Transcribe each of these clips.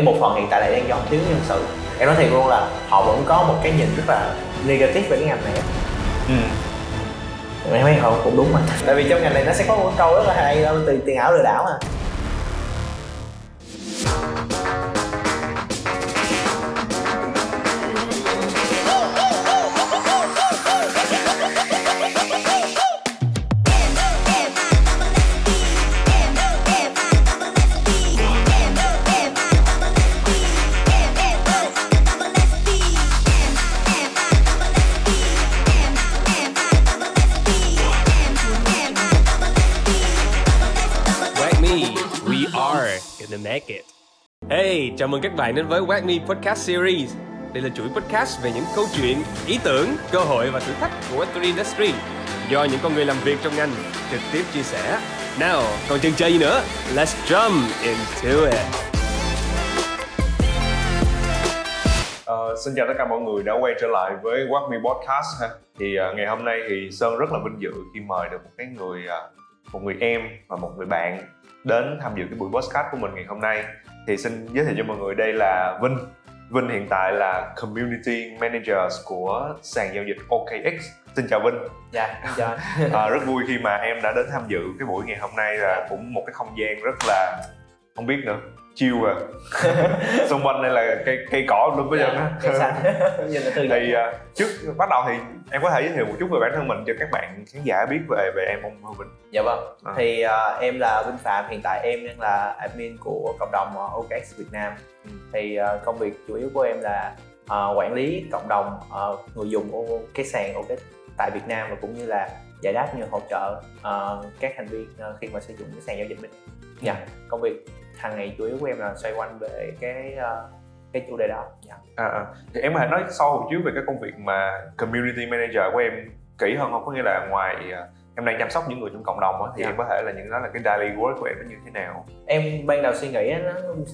cái bộ phận hiện tại lại đang do thiếu nhân sự. Em nói thiệt luôn là họ vẫn có một cái nhìn rất là negative về cái ngành này. Em thấy họ cũng đúng mà. Tại vì trong ngành này nó sẽ có một câu rất là hay, từ tiền ảo lừa đảo mà. Hey, chào mừng các bạn đến với WAGMI Podcast Series. Đây là chuỗi podcast về những câu chuyện, ý tưởng, cơ hội và thử thách của Web3 Industry do những con người làm việc trong ngành trực tiếp chia sẻ. Nào, còn chần chờ gì nữa? Let's jump into it. Xin chào tất cả mọi người đã quay trở lại với WAGMI Podcast ha. Thì ngày hôm nay thì Sơn rất là vinh dự khi mời được một cái người, một người em và một người bạn đến tham dự cái buổi podcast của mình ngày hôm nay. Thì xin giới thiệu cho mọi người, đây là Vinh. Vinh hiện tại là Community Manager của sàn giao dịch OKX. Xin chào Vinh. Dạ, xin chào. Rất vui khi mà em đã đến tham dự cái buổi ngày hôm nay, là cũng một cái không gian rất là, không biết nữa, chill à. Xung quanh đây là cây cỏ đúng bây giờ đó. Cây xanh. Thì trước bắt đầu thì em có thể giới thiệu một chút về bản thân mình cho các bạn khán giả biết về em không Vinh? Dạ vâng. Thì em là Vinh Phạm, hiện tại em đang là admin của cộng đồng OKX Việt Nam. Thì công việc chủ yếu của em là quản lý cộng đồng người dùng của cái sàn OKX tại Việt Nam, và cũng như là giải đáp như hỗ trợ các thành viên khi mà sử dụng cái sàn giao dịch mình. Dạ, công việc hàng ngày chủ yếu của em là xoay quanh về cái chủ đề đó. Dạ. Thì em có thể nói sâu một chút về cái công việc mà community manager của em kỹ hơn không? Có nghĩa là ngoài em đang chăm sóc những người trong cộng đồng đó, thì dạ, em có thể là những đó là cái daily work của em nó như thế nào? Em ban đầu suy nghĩ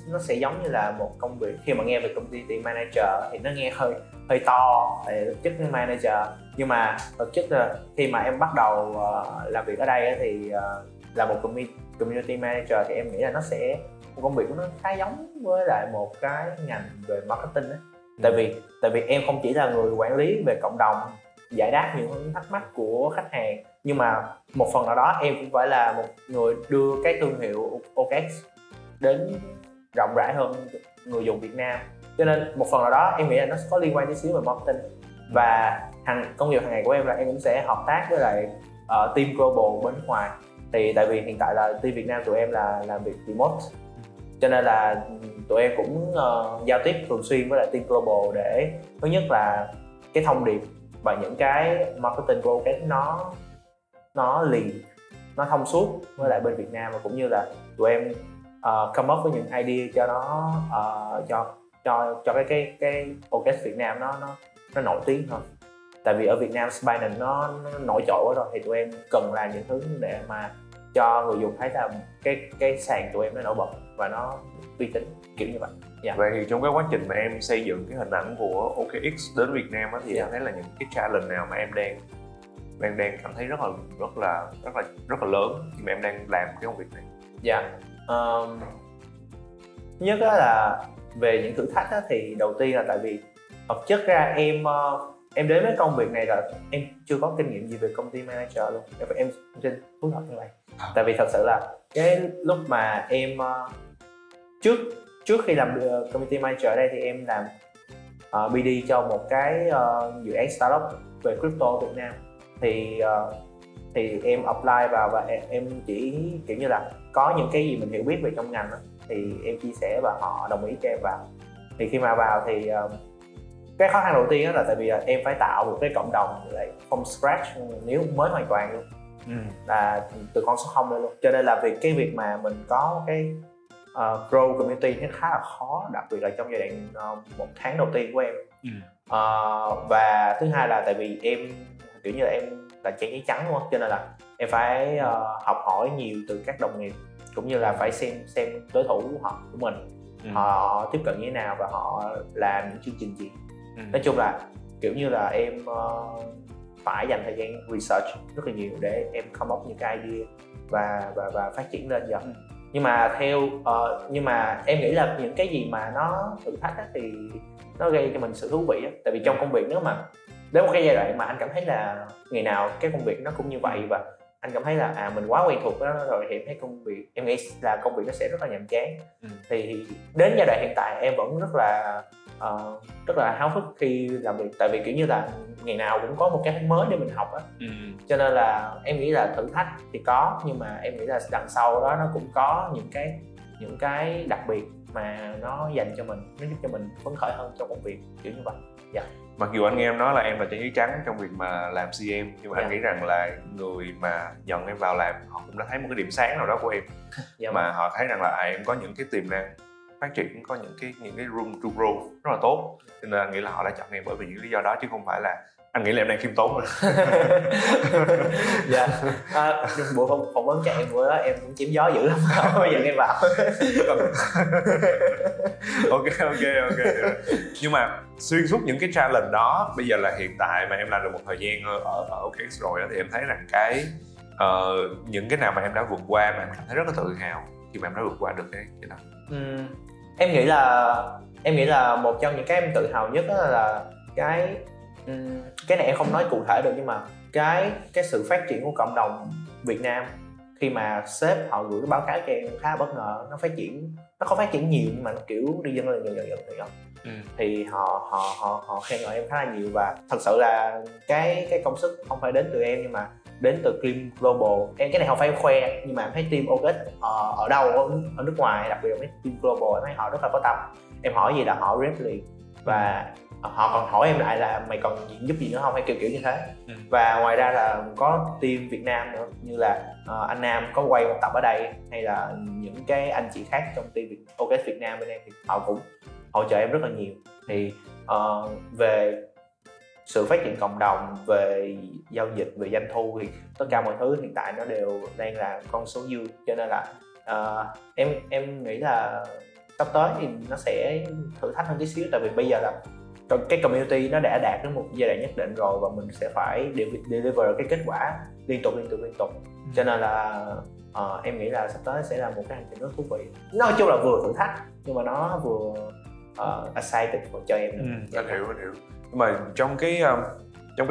nó sẽ giống như là một công việc, khi mà nghe về community manager thì nó nghe hơi to về chức manager, nhưng mà thực chất là khi mà em bắt đầu làm việc ở đây thì là một community manager thì em nghĩ là nó sẽ, công việc của nó khá giống với lại một cái ngành về marketing ấy. Tại vì em không chỉ là người quản lý về cộng đồng, giải đáp những thắc mắc của khách hàng, nhưng mà một phần nào đó em cũng phải là một người đưa cái thương hiệu OKX đến rộng rãi hơn người dùng Việt Nam. Cho nên một phần nào đó em nghĩ là nó có liên quan tí xíu về marketing. Và công việc hàng ngày của em là em cũng sẽ hợp tác với lại team global bên nước ngoài. Thì tại vì hiện tại là team Việt Nam tụi em là làm việc remote, cho nên là tụi em cũng giao tiếp thường xuyên với lại team global để thứ nhất là cái thông điệp và những cái marketing của OKX nó liền, nó thông suốt với lại bên Việt Nam, và cũng như là tụi em come up với những idea cho nó cho cái OKX Việt Nam nó nổi tiếng hơn. Tại vì ở Việt Nam Binance nó nổi trội quá rồi, thì tụi em cần làm những thứ để mà cho người dùng thấy là cái sàn tụi em nó nổi bật và nó uy tín, kiểu như vậy. Yeah. Vậy thì trong cái quá trình mà em xây dựng cái hình ảnh của OKX đến Việt Nam á, thì yeah, em thấy là những cái challenge nào mà em đang cảm thấy rất là lớn khi mà em đang làm cái công việc này? Dạ. Yeah. Nhất á là về những thử thách á, thì đầu tiên là tại vì thực chất ra em đến với công việc này là em chưa có kinh nghiệm gì về công ty manager luôn. Em xin thú thật như vậy. Tại vì thật sự là cái lúc mà em trước khi làm community manager ở đây thì em làm BD cho một cái dự án startup về crypto Việt Nam. Thì em apply vào và em chỉ kiểu như là có những cái gì mình hiểu biết về trong ngành đó, thì em chia sẻ và họ đồng ý cho em vào. Thì khi mà vào thì cái khó khăn đầu tiên là tại vì em phải tạo một cái cộng đồng lại from scratch, nếu mới hoàn toàn luôn, là từ con số 0 lên luôn. Cho nên là cái việc mà mình có cái grow community nó khá là khó, đặc biệt là trong giai đoạn một tháng đầu tiên của em. Và thứ hai là tại vì em kiểu như là em là trẻ giấy trắng luôn, cho nên là em phải học hỏi nhiều từ các đồng nghiệp, cũng như là phải xem đối thủ của mình, họ tiếp cận như thế nào và họ làm những chương trình gì. Nói chung là kiểu như là em phải dành thời gian research rất là nhiều để em come up những cái idea và phát triển lên dần. nhưng mà em nghĩ là những cái gì mà nó thử thách thì nó gây cho mình sự thú vị đó. Tại vì trong công việc, nếu mà đến một cái giai đoạn mà anh cảm thấy là ngày nào cái công việc nó cũng như vậy và anh cảm thấy là mình quá quen thuộc đó rồi, thì em thấy công việc, em nghĩ là công việc nó sẽ rất là nhàm chán. Thì đến giai đoạn hiện tại em vẫn rất là háo hức khi làm việc, tại vì kiểu như là ngày nào cũng có một cái mới để mình học á. Cho nên là em nghĩ là thử thách thì có, nhưng mà em nghĩ là đằng sau đó nó cũng có những cái đặc biệt mà nó dành cho mình, nó giúp cho mình phấn khởi hơn trong công việc, kiểu như vậy. Dạ. Mặc dù anh nghe em nói là em là trang giấy trắng trong việc mà làm CM, nhưng mà anh nghĩ rằng là người mà nhận em vào làm họ cũng đã thấy một cái điểm sáng nào đó của em. Mà họ thấy rằng là em có những cái tiềm năng phát triển, có những cái room to grow rất là tốt, cho nên anh nghĩ là họ đã chọn em bởi vì những lý do đó, chứ không phải là anh nghĩ là em đang khiêm tốn. Dạ. Buổi phỏng vấn chạy bữa đó em cũng chiếm gió dữ lắm, bây giờ nghe vào. Ok. Nhưng mà xuyên suốt những cái challenge đó, bây giờ là hiện tại mà em làm được một thời gian ở OKX rồi đó, thì em thấy rằng những cái nào mà em đã vượt qua mà em cảm thấy rất là tự hào khi mà em đã vượt qua được cái đó. Em nghĩ là một trong những cái em tự hào nhất là cái này em không nói cụ thể được, nhưng mà cái sự phát triển của cộng đồng Việt Nam khi mà sếp họ gửi cái báo cáo cho em khá bất ngờ. Nó không phát triển nhiều nhưng mà nó kiểu đi dần. Thì họ khen ngợi em khá là nhiều, và thật sự là cái công sức không phải đến từ em nhưng mà đến từ team global. Em cái này không phải em khoe, nhưng mà em thấy team OKX ở đâu ở nước ngoài, đặc biệt là mấy team global, em thấy họ rất là có tâm. Em hỏi gì là họ rep liền, và họ còn hỏi em lại là mày còn giúp gì nữa không, hay kiểu như thế. Và ngoài ra là có team Việt Nam nữa, như là anh Nam có quay một tập ở đây, hay là những cái anh chị khác trong team OKX Việt Nam bên em thì họ cũng hỗ trợ em rất là nhiều. Thì về sự phát triển cộng đồng, về giao dịch, về doanh thu thì tất cả mọi thứ hiện tại nó đều đang là con số dương, cho nên là em nghĩ là sắp tới thì nó sẽ thử thách hơn tí xíu, tại vì bây giờ là cái community nó đã đạt đến một giai đoạn nhất định rồi và mình sẽ phải deliver cái kết quả liên tục. Cho nên là em nghĩ là sắp tới sẽ là một cái hành trình rất thú vị. Nói chung là vừa thử thách nhưng mà nó vừa excited cho em. Anh hiểu. Nhưng mà trong cái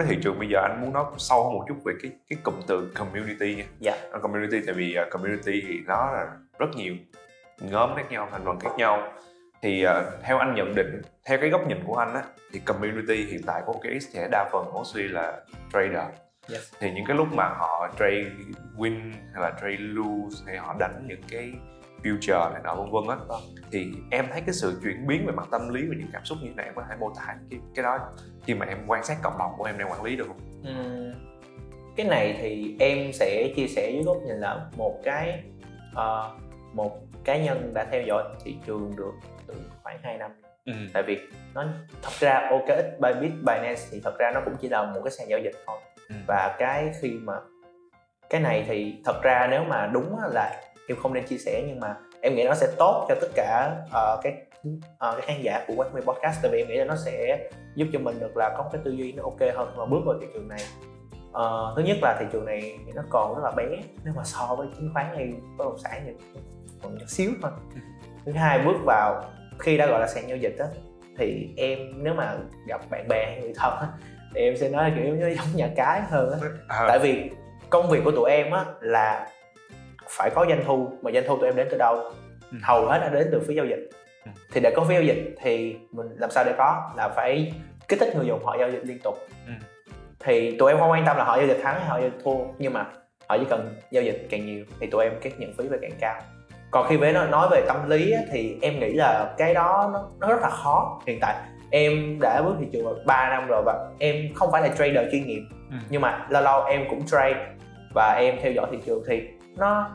thị trường bây giờ anh muốn nói sâu hơn một chút về cái cụm từ community nha. Yeah. Community, tại vì community thì nó là rất nhiều nhóm khác nhau, thành phần khác nhau. Thì theo anh nhận định, theo cái góc nhìn của anh á, thì community hiện tại của OKX sẽ đa phần mostly là trader. Yes. Thì những cái lúc mà họ trade win hay là trade lose, hay họ đánh những cái future này nọ vân vân á, thì em thấy cái sự chuyển biến về mặt tâm lý và những cảm xúc như thế này, em có thể mô tả cái đó khi mà em quan sát cộng đồng của em đang quản lý được không? Cái này thì em sẽ chia sẻ dưới góc nhìn là một cá nhân đã theo dõi thị trường được từ khoảng 2 năm. Tại vì nó thật ra OKX, by Bit, Binance thì thật ra nó cũng chỉ là một cái sàn giao dịch thôi. Và khi mà cái này thì thật ra nếu mà đúng là em không nên chia sẻ, nhưng mà em nghĩ nó sẽ tốt cho tất cả cái khán giả của WAGMI Podcast, tại vì em nghĩ là nó sẽ giúp cho mình được là có cái tư duy nó ok hơn mà bước vào thị trường này. Thứ nhất là thị trường này nó còn rất là bé nếu mà so với chứng khoán hay bất động sản thì còn nhỏ xíu thôi. Thứ hai, bước vào khi đã gọi là sàn giao dịch á, thì em nếu mà gặp bạn bè hay người thân á, thì em sẽ nói là kiểu nó giống nhà cái hơn á. Tại vì công việc của tụi em á là phải có doanh thu, mà doanh thu tụi em đến từ đâu? Hầu hết là đến từ phí giao dịch. Thì để có phí giao dịch thì mình làm sao để có, là phải kích thích người dùng họ giao dịch liên tục. Thì tụi em không quan tâm là họ giao dịch thắng hay họ giao dịch thua, nhưng mà họ chỉ cần giao dịch càng nhiều thì tụi em cái nhận phí về càng cao. Còn khi nói về tâm lý á, thì em nghĩ là cái đó nó rất là khó. Hiện tại em đã bước thị trường 3 năm rồi và em không phải là trader chuyên nghiệp, nhưng mà lâu lâu em cũng trade và em theo dõi thị trường, thì nó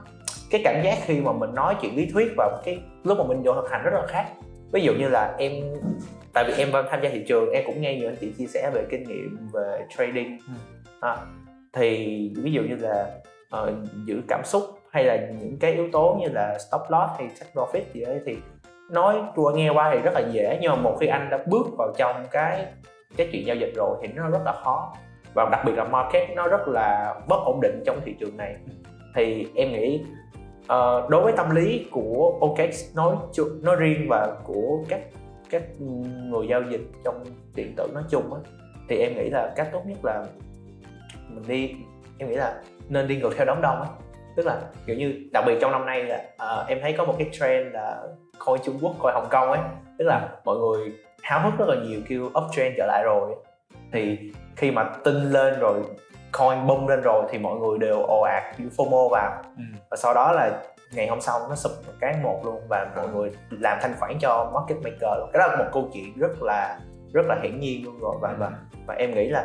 cái cảm giác khi mà mình nói chuyện lý thuyết và cái lúc mà mình vô thực hành rất là khác. Ví dụ như là em, tại vì em tham gia thị trường, em cũng nghe nhiều anh chị chia sẻ về kinh nghiệm về trading, thì ví dụ như là giữ cảm xúc hay là những cái yếu tố như là stop loss hay take profit gì đấy, thì nói qua nghe qua thì rất là dễ, nhưng mà một khi anh đã bước vào trong cái chuyện giao dịch rồi thì nó rất là khó, và đặc biệt là market nó rất là bất ổn định trong thị trường này. Thì em nghĩ Đối với tâm lý của OKX nói riêng và của các người giao dịch trong điện tử nói chung á, thì em nghĩ là cách tốt nhất là nên đi ngược theo đám đông á, tức là kiểu như đặc biệt trong năm nay là em thấy có một cái trend là coin Trung Quốc, coin Hồng Kông ấy, tức là mọi người háo hức rất là nhiều, kêu uptrend trở lại rồi, thì khi mà tin lên rồi coin bung lên rồi thì mọi người đều ồ ạt FOMO vào, và sau đó là ngày hôm sau nó sụp một cái một luôn và mọi người làm thanh khoản cho market maker luôn. Cái đó là một câu chuyện rất là hiển nhiên luôn rồi, và em nghĩ là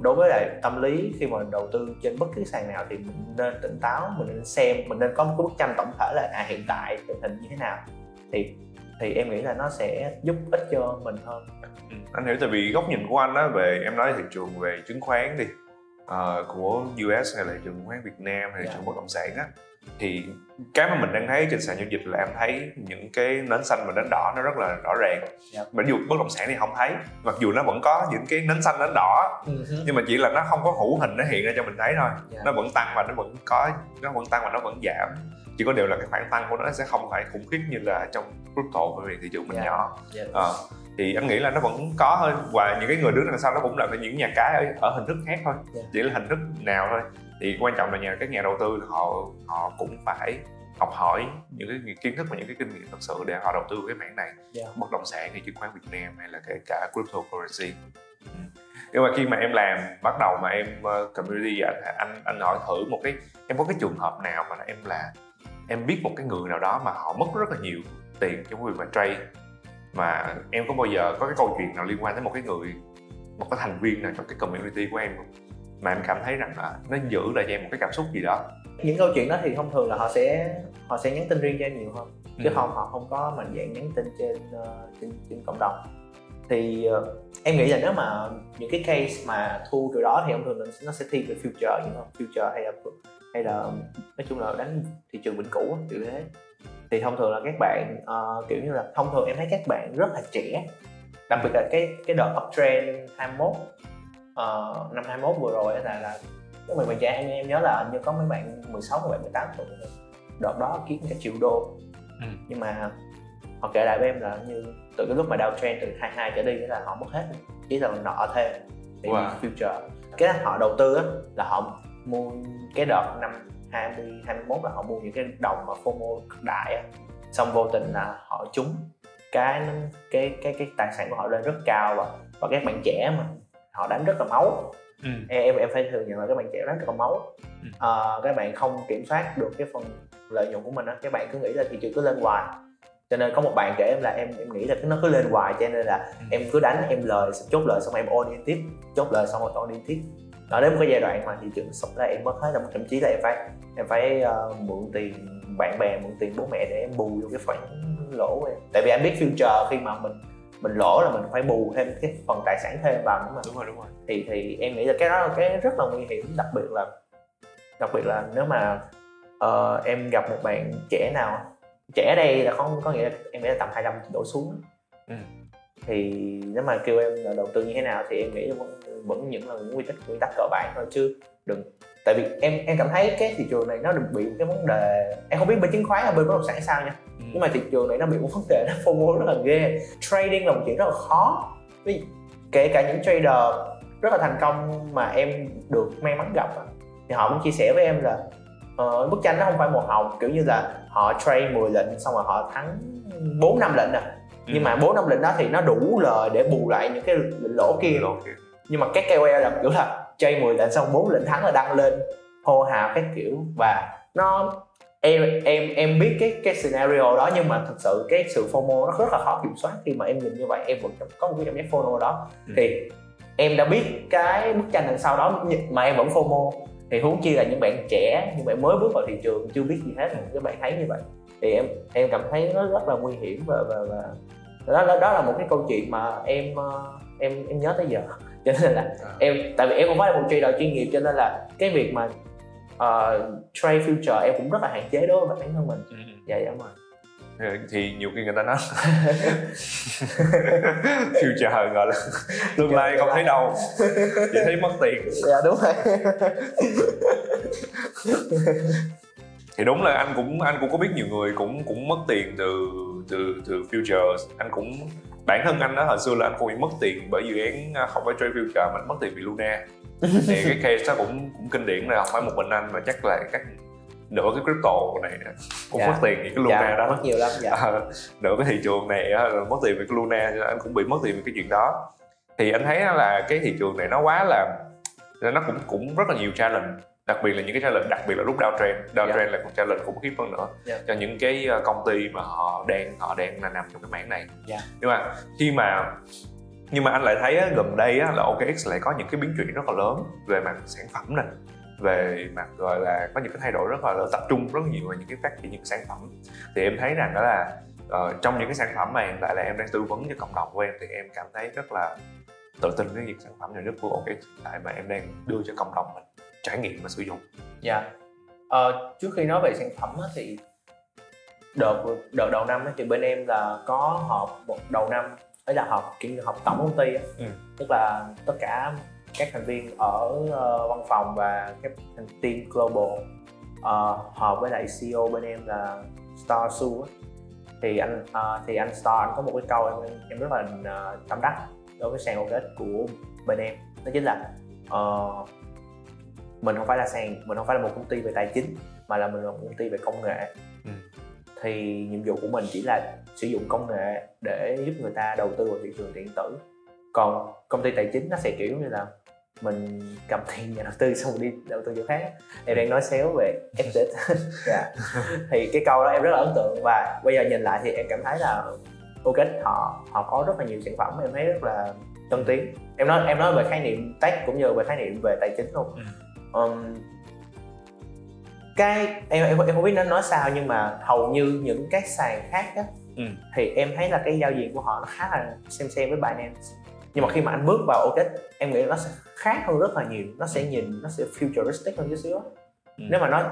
đối với lại tâm lý khi mà đầu tư trên bất cứ sàn nào thì mình nên tỉnh táo, mình nên xem, mình nên có một cái bức tranh tổng thể là hiện tại tình hình như thế nào, thì em nghĩ là nó sẽ giúp ích cho mình hơn. Anh hiểu, tại vì góc nhìn của anh á, về em nói thị trường về chứng khoán đi, của US hay là thị trường chứng khoán Việt Nam hay thị trường bất động sản á, thì cái mà mình đang thấy trên sàn giao dịch là em thấy những cái nến xanh và nến đỏ nó rất là rõ ràng. Mặc dù bất động sản thì không thấy, mặc dù nó vẫn có những cái nến xanh nến đỏ, nhưng mà chỉ là nó không có hữu hình nó hiện ra cho mình thấy thôi. Nó vẫn tăng và nó vẫn giảm, chỉ có điều là cái khoảng tăng của nó sẽ không phải khủng khiếp như là trong crypto, bởi vì thị trường mình nhỏ. Thì em nghĩ là nó vẫn có hơn, và những cái người đứng đằng sau nó cũng là những nhà cái ở hình thức khác thôi, chỉ là hình thức nào thôi. Thì quan trọng là các nhà đầu tư họ cũng phải học hỏi những cái kiến thức và những cái kinh nghiệm thật sự để họ đầu tư cái mảng này, bất động sản hay chứng khoán Việt Nam hay là kể cả cryptocurrency. Nhưng mà khi mà em làm bắt đầu mà em community, anh hỏi thử một cái, em có cái trường hợp nào mà em biết một cái người nào đó mà họ mất rất là nhiều tiền trong việc mà trade, mà em có bao giờ có cái câu chuyện nào liên quan tới một cái thành viên nào trong cái community của em không, mà em cảm thấy rằng là nó giữ lại cho em một cái cảm xúc gì đó? Những câu chuyện đó thì thông thường là họ sẽ nhắn tin riêng cho em nhiều hơn, chứ họ không có mạnh dạng nhắn tin trên cộng đồng. Thì em nghĩ là nếu mà những cái case mà thu kiểu đó thì thông thường nó sẽ thi về future, đúng không? Future hay là nói chung là đánh thị trường vĩnh cửu kiểu thế. Thì thông thường là các bạn kiểu như là thông thường em thấy các bạn rất là trẻ, đặc biệt là cái đợt uptrend 21 năm 21 vừa rồi là các bạn trẻ, em nhớ là như có mấy bạn 16, mấy bạn 18 tuổi đợt đó kiếm cả triệu đô. Nhưng mà họ kể lại với em là như từ cái lúc mà downtrend từ 22 trở đi là họ mất hết, chỉ là nợ thêm để future. Cái họ đầu tư là họ mua cái đợt năm 2021 là họ mua những cái đồng mà FOMO đại, xong vô tình là họ trúng cái tài sản của họ lên rất cao, và các bạn trẻ mà họ đánh rất là máu. Em phải thừa nhận là các bạn trẻ đánh rất là máu. Các bạn không kiểm soát được cái phần lợi nhuận của mình á, các bạn cứ nghĩ là thị trường cứ lên hoài, cho nên có một bạn kể em là em nghĩ là nó cứ lên hoài, cho nên là em cứ đánh, em lời chốt lời xong em all in tiếp, chốt lời xong rồi all in tiếp. Đó, đến một cái giai đoạn mà thị trường sụp là em mất hết, là thậm chí là em phải mượn tiền bạn bè, mượn tiền bố mẹ để em bù vô cái khoản lỗ của em, tại vì em biết future khi mà mình lỗ là mình phải bù thêm cái phần tài sản thêm vào. Đúng rồi. Thì em nghĩ là cái đó là cái rất là nguy hiểm, đặc biệt là nếu mà em gặp một bạn trẻ nào, trẻ đây là không có nghĩa là em nghĩ là tầm 25 đổ xuống, thì nếu mà kêu em là đầu tư như thế nào thì em nghĩ là vẫn những quy tắc cơ bản thôi, chứ đừng, tại vì em cảm thấy cái thị trường này nó đừng bị cái vấn đề, em không biết bên chứng khoán hay bên bất động sản sao nha, nhưng mà thị trường này nó bị một vấn đề, nó FOMO rất là ghê. Trading là một chuyện rất là khó, kể cả những trader rất là thành công mà em được may mắn gặp thì họ cũng chia sẻ với em là bức tranh nó không phải màu hồng, kiểu như là họ trade 10 lệnh xong rồi họ thắng 4-5 lệnh nè, nhưng mà 4-5 lệnh đó thì nó đủ lời để bù lại những cái lệnh lỗ kia. Nhưng mà các KOL là kiểu là trade 10 lệnh xong 4 lệnh thắng là đăng lên hô hào cái kiểu, và nó em biết cái scenario đó, nhưng mà thực sự cái sự FOMO nó rất là khó kiểm soát. Khi mà em nhìn như vậy em vẫn có một cái cảm giác FOMO đó, thì em đã biết cái bức tranh đằng sau đó mà em vẫn FOMO, thì huống chi là những bạn trẻ, những bạn mới bước vào thị trường chưa biết gì hết, các bạn thấy như vậy thì em cảm thấy nó rất là nguy hiểm, và đó là một cái câu chuyện mà em nhớ tới giờ. Cho nên là tại vì em không phải là một trader chuyên nghiệp, cho nên là cái việc mà trade future em cũng rất là hạn chế đối với bản thân mình. Dạ đúng rồi. Thì nhiều khi người ta nói future gọi là tương lai không thấy đâu, chỉ thấy mất tiền. Dạ đúng rồi. Thì đúng là anh cũng có biết nhiều người cũng mất tiền từ futures. Anh cũng, bản thân anh đó hồi xưa là anh cũng bị mất tiền bởi dự án, không phải trade future mà anh mất tiền vì Luna. Thì cái case đó cũng kinh điển, là không phải một mình anh mà chắc là các nửa cái crypto này cũng mất tiền vì cái Luna đó. Mất nhiều lắm. Nửa cái thị trường này mất tiền vì cái Luna, anh cũng bị mất tiền vì cái chuyện đó. Thì anh thấy là cái thị trường này nó quá là, nó cũng rất là nhiều challenge, đặc biệt là những cái challenge, đặc biệt là lúc downtrend là một challenge khủng khiếp hơn nữa cho những cái công ty mà họ đang là nằm trong cái mảng này. Nhưng mà anh lại thấy gần đây là OKX lại có những cái biến chuyển rất là lớn về mặt sản phẩm này, về mặt gọi là có những cái thay đổi rất là tập trung rất nhiều vào những cái phát triển những sản phẩm. Thì em thấy rằng đó là trong những cái sản phẩm mà hiện tại là em đang tư vấn cho cộng đồng của em, thì em cảm thấy rất là tự tin với những sản phẩm nhà nước của OKX tại mà em đang đưa cho cộng đồng mình trải nghiệm và sử dụng. Trước khi nói về sản phẩm á, thì đợt đầu năm á, thì bên em là có họp một đầu năm, đấy là họp tổng công ty á. Tức là tất cả các thành viên ở văn phòng và các thành team global họp với lại CEO bên em là Star Xu á. Thì anh Star, anh có một cái câu em rất là tâm đắc đối với sàn OKX của bên em, đó chính là mình không phải là một công ty về tài chính mà là mình là một công ty về công nghệ. Thì nhiệm vụ của mình chỉ là sử dụng công nghệ để giúp người ta đầu tư vào thị trường điện tử, còn công ty tài chính nó sẽ kiểu như là mình cầm tiền nhà đầu tư xong đi đầu tư chỗ khác. Em đang nói xéo về FTX. Thì cái câu đó em rất là ấn tượng, và bây giờ nhìn lại thì em cảm thấy là OKX họ có rất là nhiều sản phẩm em thấy rất là tân tiến. Em nói về khái niệm tech cũng như về khái niệm về tài chính luôn. Cái em không biết nên nói sao, nhưng mà hầu như những các sàn khác đó, thì em thấy là cái giao diện của họ nó khá là xem với Binance. Nhưng mà khi mà anh bước vào OKX, em nghĩ nó sẽ khác hơn rất là nhiều, nó sẽ nhìn nó sẽ futuristic hơn chút xíu. Nếu mà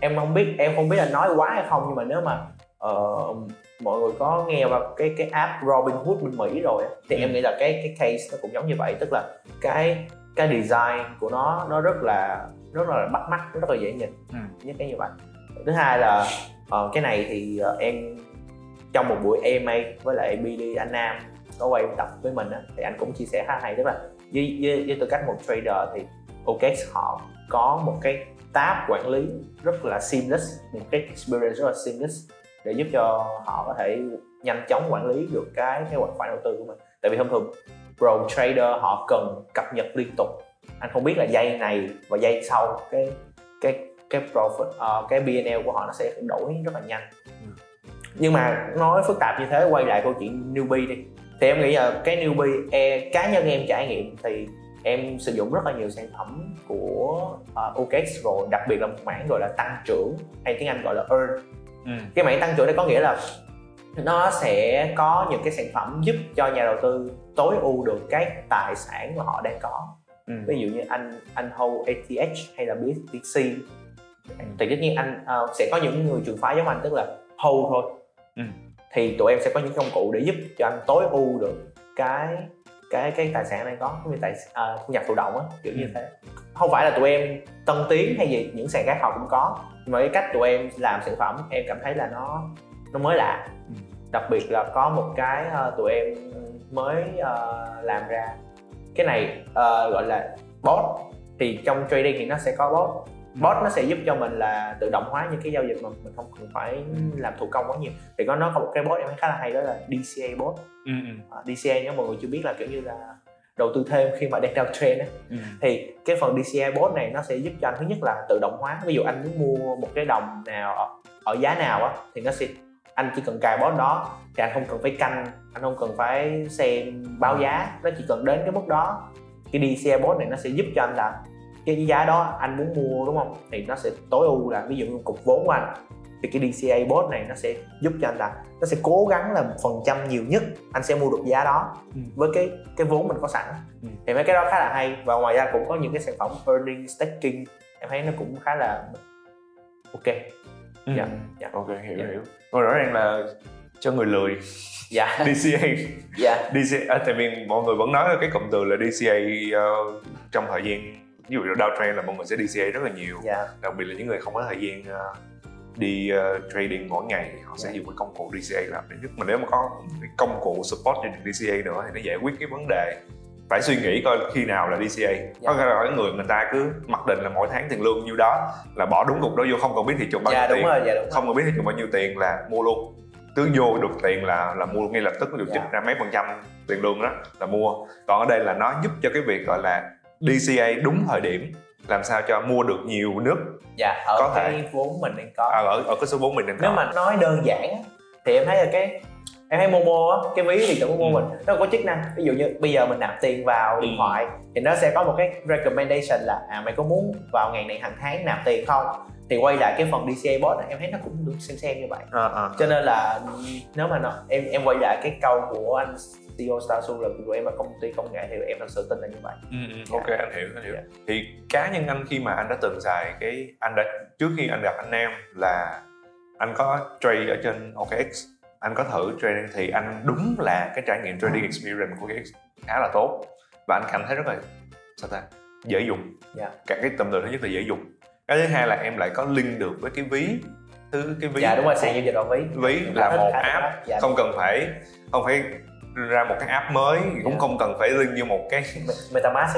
em không biết là nói quá hay không, nhưng mà nếu mà mọi người có nghe vào cái app Robinhood bên Mỹ rồi thì em nghĩ là cái case nó cũng giống như vậy, tức là cái design của nó rất là bắt mắt, rất là dễ nhìn, nhất cái như vậy. Thứ hai là cái này thì em trong một buổi EMA với lại BD anh Nam có quay tập với mình á, thì anh cũng chia sẻ khá hay, tức là với tư cách một trader thì OKX họ có một cái tab quản lý rất là seamless, một cái experience rất là seamless để giúp cho họ có thể nhanh chóng quản lý được cái khoản đầu tư của mình. Tại vì thông thường pro trader họ cần cập nhật liên tục, anh không biết là giây này và giây sau cái profit, cái P&L của họ nó sẽ đổi rất là nhanh. Nhưng mà nói phức tạp như thế, quay lại câu chuyện newbie đi, thì em nghĩ là cái newbie cá nhân em trải nghiệm thì em sử dụng rất là nhiều sản phẩm của OKX rồi, đặc biệt là một mảng gọi là tăng trưởng, hay tiếng Anh gọi là earn. Cái mảng tăng trưởng đây có nghĩa là nó sẽ có những cái sản phẩm giúp cho nhà đầu tư tối ưu được cái tài sản mà họ đang có. Ví dụ như anh hold ETH hay là BTC thì tất nhiên anh sẽ có những người trường phái giống anh, tức là hold thôi. Thì tụi em sẽ có những công cụ để giúp cho anh tối ưu được cái tài sản đang có, như thu nhập thụ động á, kiểu như thế. Không phải là tụi em tân tiến hay gì, những sàn khác họ cũng có, nhưng mà cái cách tụi em làm sản phẩm em cảm thấy là nó mới lạ. Đặc biệt là có một cái tụi em mới làm ra cái này gọi là bot. Thì trong trading thì nó sẽ có bot nó sẽ giúp cho mình là tự động hóa những cái giao dịch mà mình không cần phải làm thủ công quá nhiều. Thì nó có một cái bot em thấy khá là hay, đó là DCA BOT. DCA, nếu mọi người chưa biết, là kiểu như là đầu tư thêm khi mà đang downtrend á. Thì cái phần DCA BOT này nó sẽ giúp cho anh, thứ nhất là tự động hóa, ví dụ anh muốn mua một cái đồng nào ở giá nào á, thì nó sẽ, anh chỉ cần cài bot đó, thì anh không cần phải canh, anh không cần phải xem báo giá, nó chỉ cần đến cái mức đó. Cái DCA bot này nó sẽ giúp cho anh là cái giá đó anh muốn mua, đúng không, thì nó sẽ tối ưu là ví dụ như cục vốn của anh, thì cái DCA bot này nó sẽ giúp cho anh là nó sẽ cố gắng là 1% nhiều nhất anh sẽ mua được giá đó với cái vốn mình có sẵn. Thì mấy cái đó khá là hay. Và ngoài ra cũng có những cái sản phẩm earning staking, em thấy nó cũng khá là ok. Ok, hiểu. Rồi, rõ ràng là cho người lười. DCA. DCA, tại vì mọi người vẫn nói là cái cụm từ là DCA trong thời gian ví dụ downtrend là mọi người sẽ DCA rất là nhiều, đặc biệt là những người không có thời gian đi trading mỗi ngày, họ sẽ dùng cái công cụ DCA làm để giúp mình. Nếu mà có cái công cụ support cho DCA nữa thì nó giải quyết cái vấn đề phải suy nghĩ coi khi nào là DCA. Có cái người ta cứ mặc định là mỗi tháng tiền lương nhiêu đó là bỏ đúng cục đó vô, không cần biết thị trường bao nhiêu tiền, không cần biết thị trường bao nhiêu tiền là mua luôn, cứ vô được tiền là mua ngay lập tức, được chích ra mấy phần trăm tiền lương đó là mua. Còn ở đây là nó giúp cho cái việc gọi là DCA đúng thời điểm, làm sao cho mua được nhiều nước ở có cái thể vốn mình đang có, ở cái số vốn mình đang có. Nếu mà nói đơn giản thì em thấy là cái em thấy Momo á, cái ví điện tử của Momo mình nó có chức năng ví dụ như bây giờ mình nạp tiền vào điện thoại thì nó sẽ có một cái recommendation là mày có muốn vào ngày này hàng tháng nạp tiền không, thì quay lại cái phần DCA bot em thấy nó cũng được xem như vậy. Cho nên là nếu mà em quay lại cái câu của anh CEO Star Xu là tụi em là công ty công nghệ thì em thật sự tin là như vậy. Ok, anh hiểu. Thì cá nhân anh, khi mà anh đã từng xài cái trước khi anh gặp anh Nam là anh có trade ở trên OKX, anh có thử trading thì anh đúng là cái trải nghiệm trading experience của OKX khá là tốt và anh cảm thấy rất là dễ dùng. Cả cái tầm từ thứ nhất là dễ dùng, cái thứ hai là em lại có link được với cái ví. Đúng rồi, sàn giao dịch bằng ví là một app, không cần phải ra một cái app mới, cũng không cần phải link như một cái MetaMask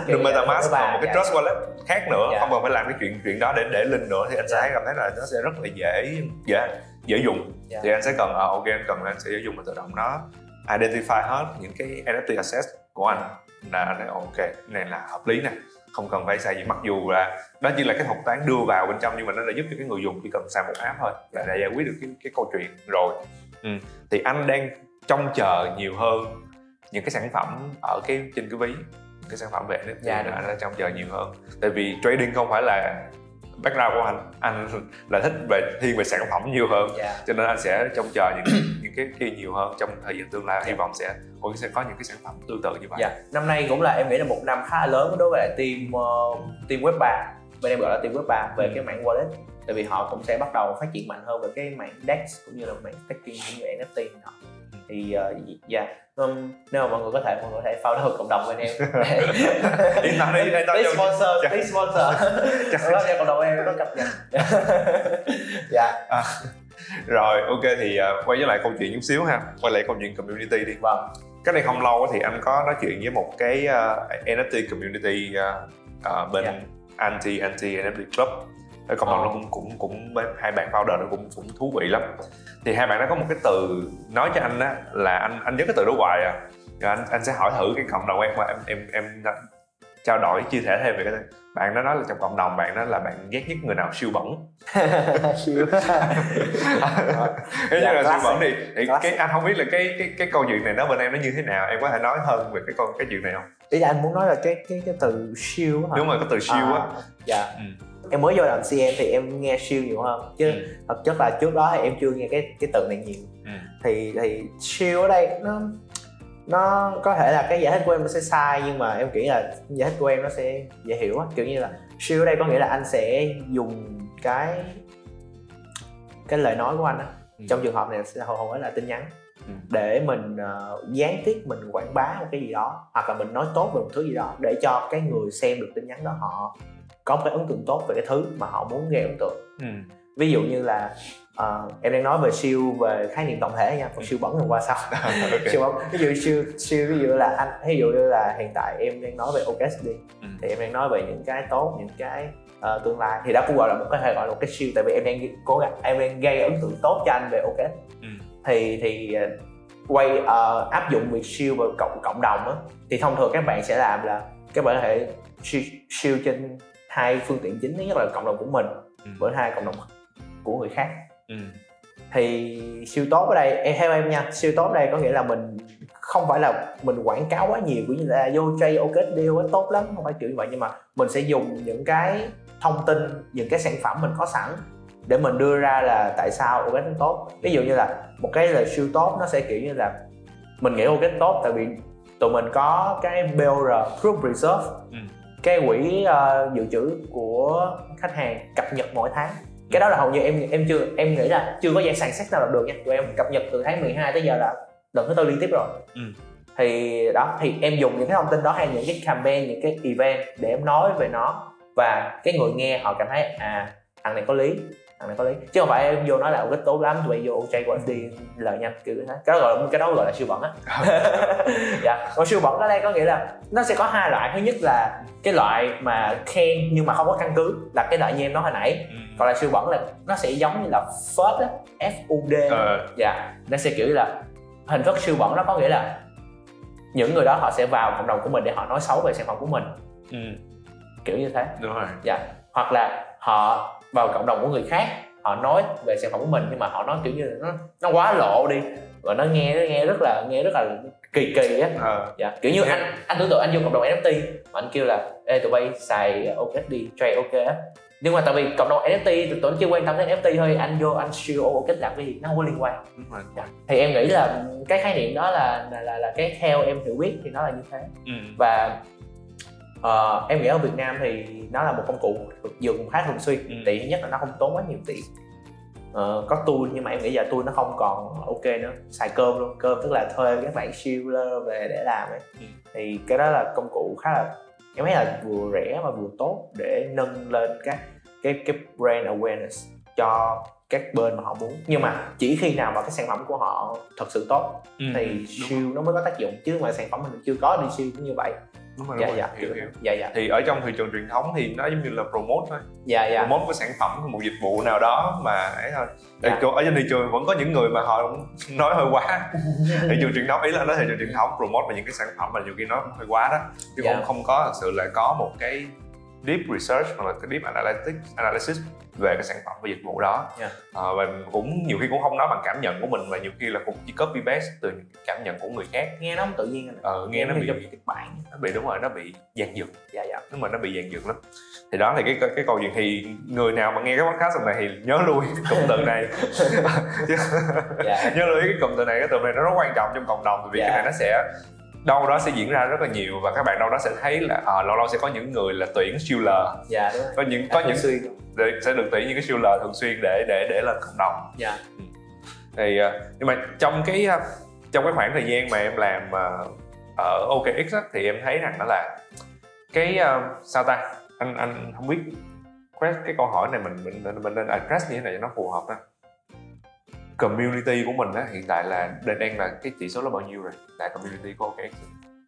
và một cái Trust Wallet khác nữa, không cần phải làm cái chuyện đó để link nữa, thì anh sẽ cảm thấy là nó sẽ rất là dễ dùng. Thì anh sẽ cần anh sẽ dùng, mà tự động nó identify hết những cái NFT asset của anh là anh thấy ok này là hợp lý này, không cần phải xài gì, mặc dù là đó chỉ là cái thuật toán đưa vào bên trong nhưng mà nó đã giúp cho cái người dùng chỉ cần xài một app thôi là đã giải quyết được cái câu chuyện rồi. Thì anh đang trông chờ nhiều hơn những cái sản phẩm ở trên cái ví, cái sản phẩm về NFT anh đã trông chờ nhiều hơn, tại vì trading không phải là background của anh là thích thiên về sản phẩm nhiều hơn, cho nên anh sẽ trông chờ những cái kia nhiều hơn trong thời gian tương lai. Hy vọng sẽ có những cái sản phẩm tương tự như vậy. Năm nay cũng là em nghĩ là một năm khá lớn đối với lại team Web3, bên em gọi là team Web3 về cái mảng wallet, tại vì họ cũng sẽ bắt đầu phát triển mạnh hơn về cái mảng DEX cũng như là mảng staking cũng như NFT nọ. Thì nếu mà mọi người có thể follow cộng đồng bên em. Yên tâm đi, sponsor. Đó là cộng đồng em nó cập nhật. Rồi, ok, thì quay trở lại câu chuyện chút xíu ha. Quay lại câu chuyện community đi. Vâng. Cách đây không lâu thì anh có nói chuyện với một cái NFT community bên Anti NFT Club. Cộng đồng nó cũng hai bạn founder nó cũng thú vị lắm. Thì hai bạn nó có một cái từ nói cho anh á, là anh nhớ cái từ đó hoài à. Rồi anh sẽ hỏi thử cái cộng đồng em, và em trao đổi chia sẻ thêm về cái này. Bạn nó nói là trong cộng đồng bạn đó là bạn ghét nhất người nào siêu bẩn. Nếu như là siêu bẩn thì cái anh không biết là cái câu chuyện này nó bên em nó như thế nào, em có thể nói hơn về cái chuyện này không? Ý là anh muốn nói là cái từ siêu hả? Đúng rồi, cái từ siêu á. Em mới vô làm CM thì em nghe siêu nhiều hơn, chứ thật chất là trước đó thì em chưa nghe cái từ này nhiều. Thì siêu ở đây nó có thể là cái giải thích của em nó sẽ sai, nhưng mà em nghĩ là giải thích của em nó sẽ dễ hiểu á. Kiểu như là siêu ở đây có nghĩa là anh sẽ dùng cái lời nói của anh á, trong trường hợp này hồi là tin nhắn, để mình gián tiếp mình quảng bá một cái gì đó, hoặc là mình nói tốt về một thứ gì đó để cho cái người xem được tin nhắn đó họ có một cái ấn tượng tốt về cái thứ mà họ muốn nghe ấn tượng. Ví dụ như là em đang nói về siêu về khái niệm tổng thể nha, còn siêu bẩn hôm qua sau. Siêu bẩn, ví dụ như là hiện tại em đang nói về OKX đi, thì em đang nói về những cái tốt, những cái tương lai, thì đó cũng gọi là một cái hay gọi là một cái siêu, tại vì em đang cố gắng em đang gây ấn tượng tốt cho anh về OKX. Thì quay áp dụng việc siêu vào cộng đồng á, thì thông thường các bạn sẽ làm là các bạn có thể siêu trên hai phương tiện chính. Thứ nhất là cộng đồng của mình, với hai cộng đồng của người khác. Thì siêu tốt ở đây theo em nha, siêu tốt ở đây có nghĩa là mình không phải là mình quảng cáo quá nhiều, cũng như là vô trade OKX deal quá tốt lắm, không phải kiểu như vậy, nhưng mà mình sẽ dùng những cái thông tin, những cái sản phẩm mình có sẵn để mình đưa ra là tại sao OKX nó tốt. Ví dụ như là một cái lời siêu tốt nó sẽ kiểu như là mình nghĩ OKX tốt tại vì tụi mình có cái BOR, Proof Reserve, cái quỹ dự trữ của khách hàng cập nhật mỗi tháng. Cái đó là hầu như em nghĩ là chưa có dạng sàn xét nào làm được nha. Tụi em cập nhật từ tháng 12 tới giờ là lần thứ 4 liên tiếp rồi. Thì đó, thì em dùng những cái thông tin đó hay những cái campaign, những cái event để em nói về nó, và cái người nghe họ cảm thấy à thằng này có lý, chứ không phải em vô nói là OKX tốt lắm tụi bay vô chơi của anh đi lời nhanh kiểu thế. Cái đó gọi là siêu bẩn á. Dạ, còn siêu bẩn ở đây có nghĩa là nó sẽ có hai loại. Thứ nhất là cái loại mà khen nhưng mà không có căn cứ, là cái loại như em nói hồi nãy. Còn là siêu bẩn là nó sẽ giống như là FUD, FUD. Dạ, nó sẽ kiểu là hình thức siêu bẩn. Nó có nghĩa là những người đó họ sẽ vào cộng đồng của mình để họ nói xấu về sản phẩm của mình, kiểu như thế. Đúng rồi. Dạ, hoặc là họ vào cộng đồng của người khác, họ nói về sản phẩm của mình nhưng mà họ nói kiểu như là nó quá lộ đi, và nó nghe rất là kỳ á. Dạ, kiểu như anh tưởng tượng anh vô cộng đồng NFT mà anh kêu là ê tụi bay xài OKX đi, trade OK á, nhưng mà tại vì cộng đồng NFT tụi tôi chưa quan tâm đến NFT thôi, anh vô anh siêu OKX làm cái gì nó không có liên quan. Đúng rồi. Dạ. Thì em nghĩ là cái khái niệm đó là cái theo em hiểu biết thì nó là như thế. Và em nghĩ ở Việt Nam thì nó là một công cụ dùng khá thường xuyên. Tiện nhất là nó không tốn quá nhiều tiền. Có tool nhưng mà em nghĩ giờ tool nó không còn ok nữa, xài cơm luôn. Cơm tức là thuê các bạn sealer về để làm ấy. Thì cái đó là công cụ khá là, em thấy là vừa rẻ mà vừa tốt để nâng lên cái brand awareness cho các bên mà họ muốn. Nhưng mà chỉ khi nào mà cái sản phẩm của họ thật sự tốt thì siêu nó mới có tác dụng, chứ mà sản phẩm mình chưa có đi siêu cũng như vậy. Đúng rồi. Thì ở trong thị trường truyền thống thì nó giống như là promote thôi. Promote của sản phẩm, của một dịch vụ nào đó mà ấy thôi. Ở trên thị trường vẫn có những người mà họ nói hơi quá. Thị trường truyền thống, ý là nói thị trường truyền thống promote về những cái sản phẩm mà nhiều khi nó hơi quá đó. Chứ cũng không có thật sự là có một cái deep research hoặc là cái deep analysis về cái sản phẩm và dịch vụ đó. Và cũng nhiều khi cũng không nói bằng cảm nhận của mình, và nhiều khi là cũng chỉ copy paste từ những cảm nhận của người khác, nghe nó không tự nhiên. Nghe nó bị kịch bản, nó bị dàn dựng. Nhưng mà nó bị dàn dựng lắm. Thì đó là cái câu chuyện. Thì người nào mà nghe cái podcast này thì nhớ lui cụm từ này. Nhớ lui cái cụm từ này, cái từ này nó rất quan trọng trong cộng đồng, vì cái này nó sẽ đâu đó sẽ diễn ra rất là nhiều, và các bạn đâu đó sẽ thấy là lâu lâu sẽ có những người là tuyển sealer. Có những sẽ được tuyển những cái sealer thường xuyên để lên cộng đồng. Thì nhưng mà trong cái khoảng thời gian mà em làm ở OKX á, thì em thấy rằng đó là cái anh không biết cái câu hỏi này mình nên address như thế này cho nó phù hợp đó. Community của mình á, hiện tại là đang là cái chỉ số là bao nhiêu rồi? Tại community của OKX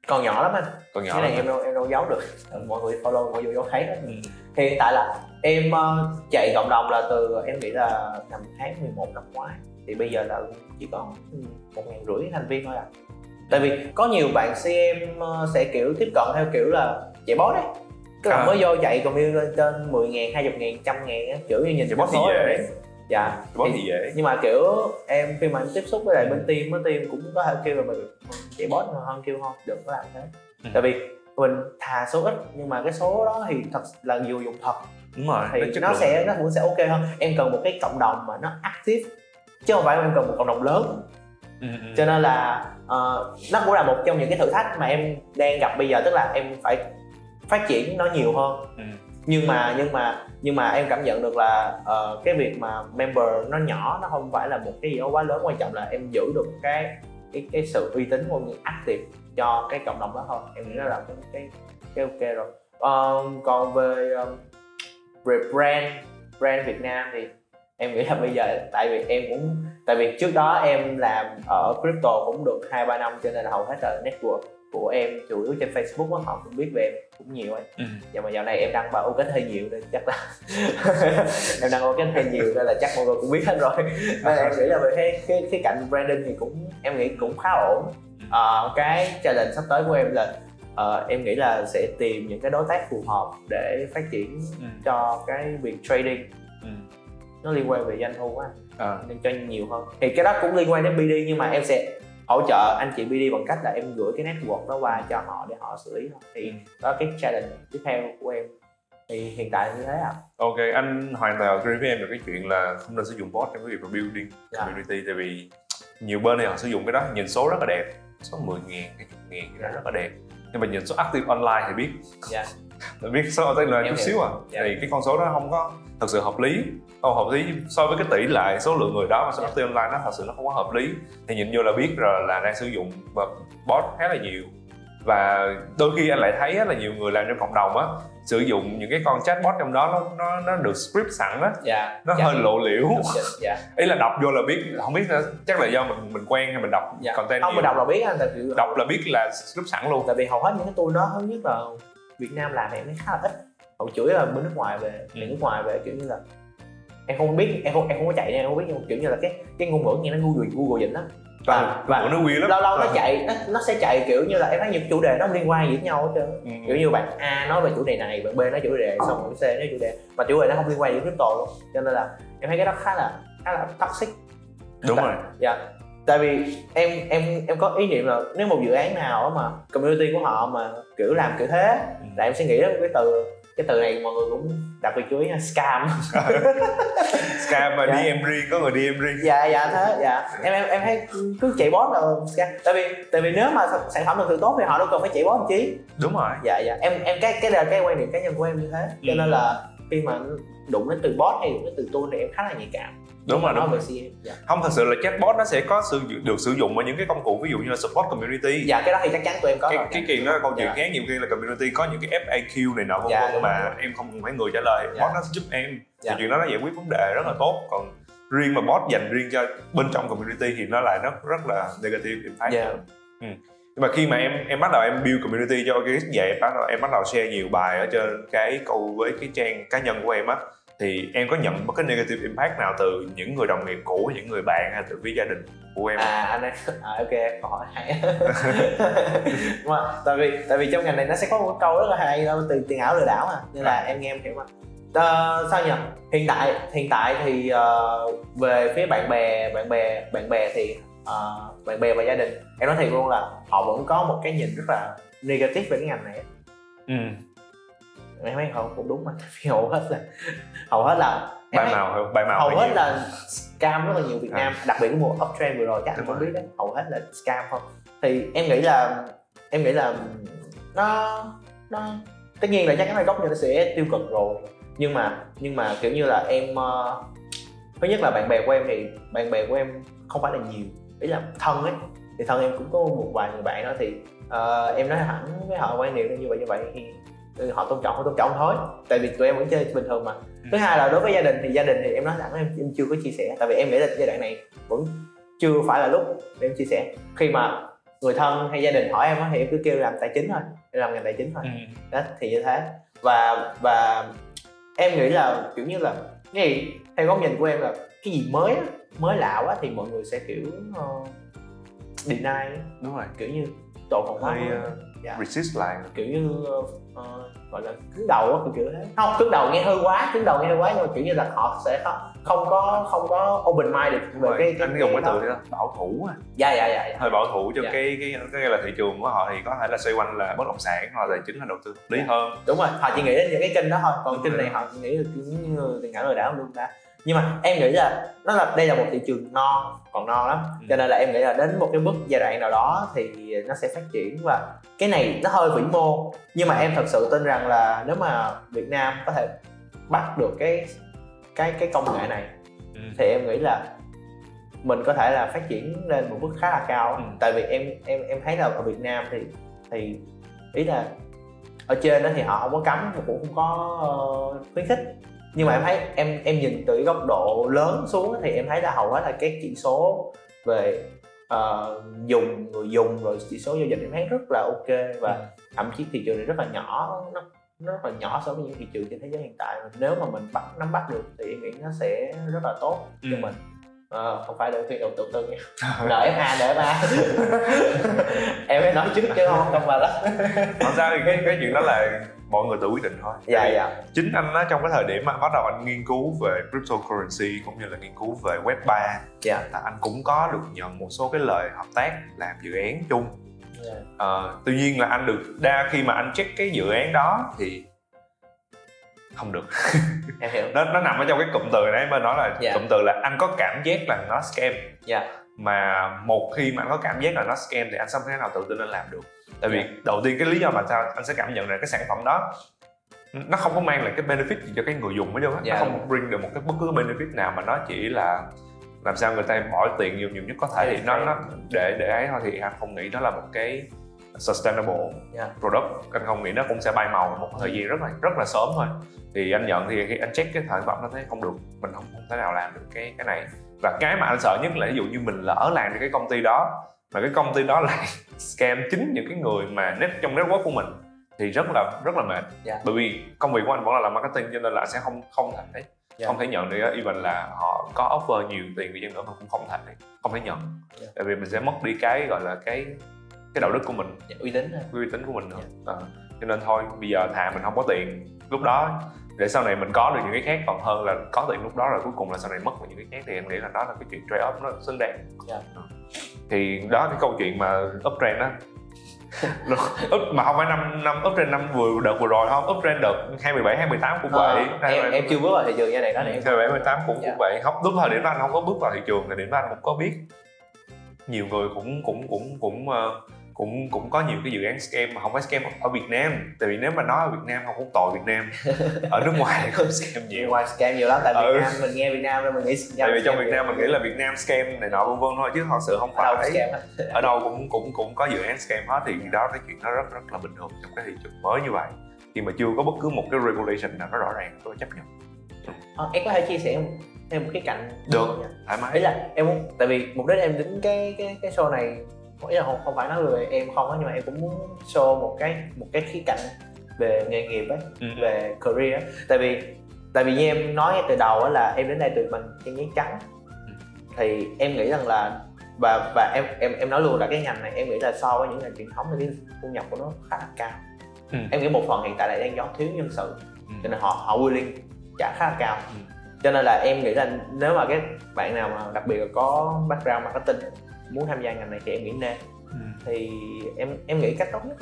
còn nhỏ lắm anh. Còn nhỏ. Cái này em đâu giấu được. Mọi người follow, mọi người vô thấy đó. Thì hiện tại là em chạy cộng đồng là từ em nghĩ là năm tháng 11 năm ngoái. Thì bây giờ là chỉ còn 1.500 thành viên thôi à. Tại vì có nhiều bạn CM sẽ kiểu tiếp cận theo kiểu là chạy bot đấy. Tức là mới vô chạy còn lên trên 10.000, 20.000, 100.000 kiểu như nhìn bot số rồi. Dễ. Nhưng mà kiểu em khi mà em tiếp xúc với lại bên team cũng có thể kêu là mình chạy bot hơn, kêu không đừng có làm thế. Tại vì mình thà số ít nhưng mà cái số đó thì thật là dù dùng thật. Đúng rồi, thì nó cũng sẽ ok hơn. Em cần một cái cộng đồng mà nó active chứ không phải em cần một cộng đồng lớn. Cho nên là nó cũng là một trong những cái thử thách mà em đang gặp bây giờ, tức là em phải phát triển nó nhiều hơn. Nhưng mà em cảm nhận được là cái việc mà member nó nhỏ, nó không phải là một cái gì đó quá lớn, quan trọng là em giữ được cái sự uy tín của những active cho cái cộng đồng đó thôi. Em nghĩ nó là cái ok rồi. Còn về brand Việt Nam thì em nghĩ là bây giờ tại vì trước đó em làm ở crypto cũng được 2-3 năm, cho nên là hầu hết là network của em chủ yếu trên Facebook á, họ cũng biết về em cũng nhiều ấy. Và mà dạo này em đăng vào OKX hơi nhiều nên chắc là em đăng OKX hơi nhiều nên là chắc mọi người cũng biết hết rồi. Nên em nghĩ là về cái cạnh branding thì em nghĩ cũng khá ổn. Cái challenge sắp tới của em là em nghĩ là sẽ tìm những cái đối tác phù hợp để phát triển cho cái việc trading. Nó liên quan về doanh thu á, nên cho nhiều hơn. Thì cái đó cũng liên quan đến BD, nhưng mà em sẽ hỗ trợ anh chị BD bằng cách là em gửi cái network đó qua cho họ để họ xử lý thôi. Thì đó cái challenge tiếp theo của em thì hiện tại như thế ạ. Ok, anh hoàn toàn agree với em về cái chuyện là không nên sử dụng bot trong cái việc building community. Tại vì nhiều bên này họ sử dụng cái đó, nhìn số rất là đẹp, số 10.000, cái 10.000 cái đó rất là đẹp, nhưng mà nhìn số active online thì biết biết số online chút xíu à. Thì cái con số đó không có thật sự hợp lý, không hợp lý so với cái tỷ lệ số lượng người đó mà số active online nó thật sự nó không có hợp lý. Thì nhìn vô là biết rồi là đang sử dụng bot khá là nhiều. Và đôi khi anh lại thấy là nhiều người làm trong cộng đồng á sử dụng những cái con chatbot trong đó nó được script sẵn á, nó hơi lộ liễu, ý là đọc vô là biết, không biết nữa. Chắc là do mình quen hay mình đọc content không nhiều. Mình đọc là biết anh, đọc là biết là script sẵn luôn. Tại vì hầu hết những cái tool đó, thứ nhất là Việt Nam làm em thấy khá là ít, hậu chửi là bên nước ngoài về, nước ngoài về kiểu như là em không biết, em không có chạy, em không biết, nhưng kiểu như là cái ngôn ngữ nghe nó Google dịch lắm. Và nó quý lắm. Lâu lâu nó chạy, nó sẽ chạy kiểu như là em thấy những chủ đề nó liên quan gì với nhau hết trơn. Kiểu như bạn A nói về chủ đề này, bạn B nói chủ đề, xong rồi C nói chủ đề, mà chủ đề nó không liên quan gì đến crypto luôn. Cho nên là em thấy cái đó khá là toxic. Đúng rồi. Dạ. Tại vì em có ý niệm là nếu một dự án nào mà community của họ mà kiểu làm kiểu thế, là em sẽ nghĩ đến cái từ này mọi người cũng đặc biệt chú ý là scam. Scam và DM riêng, có người DM riêng. Em thấy cứ chạy bot là scam. Tại vì nếu mà sản phẩm được sự tốt thì họ đâu cần phải chạy bot chứ. Đúng rồi. Em cái là cái quan điểm cá nhân của em như thế. Cho nên là khi mà đụng đến từ bot hay đụng đến từ tool thì em khá là nhạy cảm. Đúng rồi. Không, thật sự là chatbot nó sẽ có được sử dụng ở những cái công cụ ví dụ như là support community. Dạ, cái đó thì chắc chắn tụi em có cái, rồi. Cái chuyện đó câu chuyện khác nhiều khi là community có những cái FAQ này nọ vân vân mà rồi. Em không cần phải người trả lời, bot nó giúp em. Thì chuyện đó nó giải quyết vấn đề rất là tốt. Còn riêng mà bot dành riêng cho bên trong community thì nó lại rất là negative impact. Nhưng mà khi mà em bắt đầu em build community cho cái vậy, em bắt đầu share nhiều bài ở trên cái câu với cái trang cá nhân của em á, thì em có nhận một cái negative impact nào từ những người đồng nghiệp cũ, những người bạn hay từ phía gia đình của em? Ok, em hỏi hay. Tại vì trong ngành này nó sẽ có một câu rất là hay đó, từ tiền ảo lừa đảo mà, nên là em nghe em hiểu mà. Hiện tại thì về phía bạn bè thì bạn bè và gia đình, em nói thiệt luôn là họ vẫn có một cái nhìn rất là negative về cái ngành này. Em thấy họ cũng đúng mà, hầu hết là hầu hết nhiều. Là scam rất là nhiều Việt Nam, đặc biệt cái mùa uptrend vừa rồi chắc anh cũng biết đấy, hầu hết là scam không. Thì em nghĩ là nó tất nhiên là chắc cái này góc nhìn nó sẽ tiêu cực rồi, nhưng mà kiểu như là em thứ nhất là bạn bè của em không phải là nhiều, ý là thân ấy thì thân em cũng có một vài người bạn đó thì em nói thẳng với họ quan niệm như vậy thì họ tôn trọng thôi, tại vì tụi em vẫn chơi bình thường mà. Thứ hai là đối với gia đình thì em nói thẳng em chưa có chia sẻ, tại vì em nghĩ là giai đoạn này vẫn chưa phải là lúc để em chia sẻ. Khi mà người thân hay gia đình hỏi em thì em cứ kêu làm tài chính thôi, làm ngành tài chính thôi. Đó thì như thế. Và em nghĩ là kiểu như là cái gì theo góc nhìn của em là cái gì mới lạ quá thì mọi người sẽ kiểu deny. Đúng rồi, kiểu như tồn không quá. Resist lại kiểu như gọi là cứng đầu á, kiểu thế. Không, cứng đầu nghe hơi quá nhưng mà kiểu như là họ sẽ không có open mind được về cái anh dùng cái từ đó bảo thủ à. Dạ. Hơi bảo thủ cho cái là thị trường của họ thì có thể là xoay quanh là bất động sản hoặc là tài chính hay đầu tư lý hơn. Đúng rồi, họ chỉ nghĩ đến những cái kênh đó thôi, còn kênh này họ nghĩ là kiểu như tiền ảo lừa đảo luôn ta. Nhưng mà em nghĩ là đây là một thị trường non, còn non lắm. Cho nên là em nghĩ là đến một cái bước giai đoạn nào đó thì nó sẽ phát triển, và cái này nó hơi vĩ mô, nhưng mà em thật sự tin rằng là nếu mà Việt Nam có thể bắt được cái công nghệ này thì em nghĩ là mình có thể là phát triển lên một bước khá là cao. Tại vì em thấy là ở Việt Nam thì ý là ở trên đó thì họ không có cấm, cũng không có khuyến khích. Nhưng mà em thấy em nhìn từ cái góc độ lớn xuống thì em thấy là hầu hết là các chỉ số về người dùng rồi chỉ số giao dịch em thấy rất là ok, và thậm chí thị trường này rất là nhỏ, nó rất là nhỏ so với những thị trường trên thế giới hiện tại. Nếu mà mình nắm bắt được thì em nghĩ nó sẽ rất là tốt cho mình. Không phải để đầu tư nha, NFA, NFA. Em mới nói trước chứ không mà đó. Không sao, thì cái chuyện đó là mọi người tự quyết định thôi. Chính anh đó, trong cái thời điểm mà bắt đầu anh nghiên cứu về cryptocurrency cũng như là nghiên cứu về Web3, anh cũng có được nhận một số cái lời hợp tác làm dự án chung. Tuy nhiên là anh được khi mà anh check cái dự án đó thì không được. Em hiểu. Nó nằm ở trong cái cụm từ nãy mà nói là cụm từ là anh có cảm giác là nó scam. Mà một khi mà anh có cảm giác là nó scam thì anh không thể nào tự tin anh làm được. Tại vì đầu tiên cái lý do mà sao anh sẽ cảm nhận là cái sản phẩm đó nó không có mang lại cái benefit gì cho cái người dùng hết trơn á. Nó không bring được một cái bất cứ benefit nào, mà nó chỉ là làm sao người ta bỏ tiền nhiều nhất có thể thì nó để ấy thôi, thì anh không nghĩ đó là một cái sustainable product, anh không nghĩ nó cũng sẽ bay màu một thời gian rất là sớm thôi. Thì anh nhận thì khi anh check cái sản phẩm nó thấy không được, mình không thể nào làm được cái này. Và cái mà anh sợ nhất là ví dụ như mình lỡ làm được cái công ty đó, mà cái công ty đó lại scam chính những cái người mà trong network của mình thì rất là mệt. Bởi vì công việc của anh vẫn là làm marketing, cho nên là anh sẽ không thể nhận được, even là họ có offer nhiều tiền thì dân nữa mà cũng không thể nhận. Tại vì mình sẽ mất đi cái gọi là cái đạo đức của mình, uy tín của mình nữa. Cho nên thôi bây giờ thà mình không có tiền lúc đó để sau này mình có được những cái khác, còn hơn là có tiền lúc đó rồi cuối cùng là sau này mất những cái khác. Thì em nghĩ là đó là cái chuyện trade off nó xứng đáng. Thì đó cái câu chuyện mà uptrend đó mà không phải năm uptrend năm vừa rồi không, uptrend đợt 2017 2018 cũng vậy. Em chưa bước vào thị trường giai đoạn đó này. 2017 2018 cũng vậy. Không, đúng thời điểm anh không có bước vào thị trường thì điểm anh cũng có biết nhiều người cũng có nhiều cái dự án scam mà không phải scam ở Việt Nam. Tại vì nếu mà nói ở Việt Nam không cũng tội Việt Nam, ở nước ngoài thì có scam nhiều. Nước ngoài scam nhiều lắm. Tại Việt Nam mình nghe Việt Nam nên mình nghĩ scam. Tại vì trong Việt Nam mình nghĩ là Việt Nam scam này nọ vân vân thôi, chứ thật sự không phải ở đâu cũng có dự án scam hết. Thì đó cái chuyện nó rất là bình thường trong cái thị trường mới như vậy, khi mà chưa có bất cứ một cái regulation nào nó rõ ràng tôi chấp nhận. Em có thể chia sẻ không? Thêm một cái cạnh được thoải mái. Ý là em muốn, tại vì mục đích em đến cái show này, ý là không phải nói về em không á, nhưng mà em cũng muốn show một cái khía cạnh về nghề nghiệp ấy, về career ấy. Tại vì như em nói ngay từ đầu á, là em đến đây từ bằng trang giấy trắng. Thì em nghĩ rằng là và em nói luôn là cái ngành này em nghĩ là so với những ngành truyền thống thì cái thu nhập của nó khá là cao. Em nghĩ một phần hiện tại là đang do thiếu nhân sự, cho nên họ willing trả khá là cao. Cho nên là em nghĩ là nếu mà các bạn nào mà đặc biệt là có background marketing muốn tham gia ngành này thì em nghĩ nên. Thì em nghĩ cách tốt nhất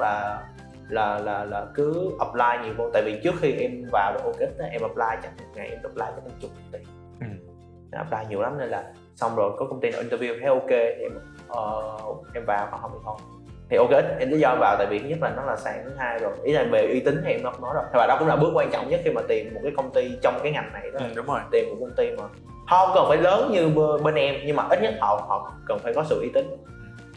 là cứ apply nhiều vô. Tại vì trước khi em vào được OKX đó, em apply chắc một ngày em apply chắc hàng chục công ty. Apply nhiều lắm nên là xong rồi có công ty nào interview thấy ok thì em vào, còn không thì thôi. Thì OKX em lý do vào tại vì thứ nhất là nó là sàn, thứ hai rồi ý là về uy tín thì em không nói rồi. Và đó cũng là bước quan trọng nhất khi mà tìm một cái công ty trong cái ngành này đó. Đúng rồi. Tìm một công ty mà không cần phải lớn như bên em, nhưng mà ít nhất họ cần phải có sự uy tín.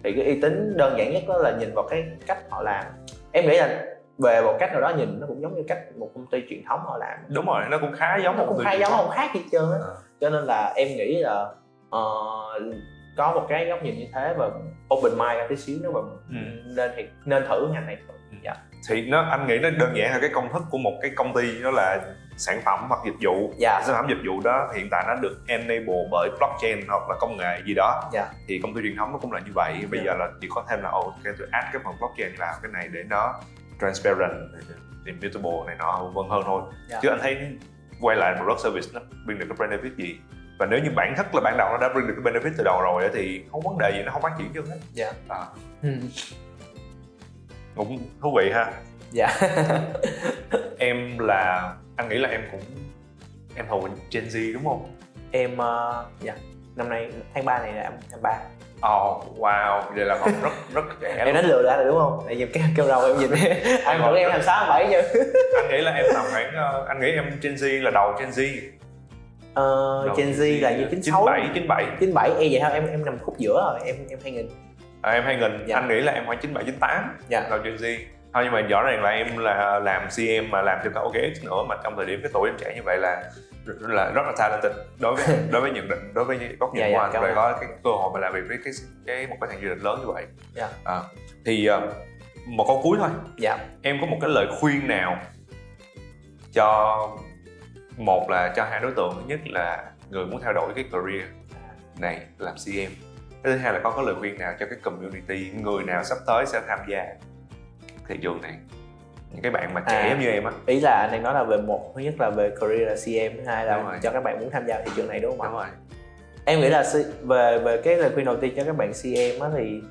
Thì cái uy tín đơn giản nhất đó là nhìn vào cái cách họ làm. Em nghĩ là về một cách nào đó nhìn nó cũng giống như cách một công ty truyền thống họ làm. Đúng rồi, nó cũng khá giống, nó cũng khá giống, không khác gì trơn á. Cho nên là em nghĩ là có một cái góc nhìn như thế và open mind ra tí xíu nữa mà nên thử ngành này thôi. Thì anh nghĩ nó đơn giản là cái công thức của một cái công ty đó là sản phẩm hoặc dịch vụ. Sản phẩm dịch vụ đó hiện tại nó được enable bởi blockchain hoặc là công nghệ gì đó. Thì công ty truyền thống nó cũng là như vậy. Bây giờ là chỉ có thêm là tôi add cái phần blockchain vào cái này để nó transparent, immutable này nọ vân hơn thôi. Chứ anh thấy quay lại product service nó bring được cái benefit gì. Và nếu như bản chất là ban đầu nó đã bring được cái benefit từ đầu rồi thì không vấn đề gì, nó không phát triển chứ hết. Cũng thú vị ha. Em là anh nghĩ là em hầu Gen Z đúng không? Em năm nay tháng 3 này là em tháng 3. Wow, đây là còn rất trẻ. Em đánh lừa ra rồi đúng không? Tại vì kêu đầu em nhìn anh tưởng em làm 6, 7 chứ. Anh nghĩ là em tầm khoảng, anh nghĩ em Gen Z là đầu Gen Z. Gen Z là như 96, 97 e vậy thôi, em nằm khúc giữa rồi, em 2000. Em 2000, anh nghĩ là em khoảng 97, 98 đầu Gen Z. Thôi nhưng mà rõ ràng là em là làm CM mà làm cho cả OKX nữa, mà trong thời điểm cái tuổi em trẻ như vậy là rất là talented đối với nhận định, đối với góc nhìn của anh rồi có cái cơ hội mà làm việc với cái một cái thằng dự định lớn như vậy. Thì một câu cuối thôi. Em có một cái lời khuyên nào cho một là cho hai đối tượng, thứ nhất là người muốn theo đổi cái career này làm CM, thứ hai là có lời khuyên nào cho cái community người nào sắp tới sẽ tham gia thị trường này, những cái bạn mà trẻ như em á? Ý là anh đang nói là về một, thứ nhất là về career là CM, thứ hai là cho các bạn muốn tham gia thị trường này đúng không ạ? Đúng rồi. Em nghĩ là về cái lời khuyên đầu tiên cho các bạn CM á thì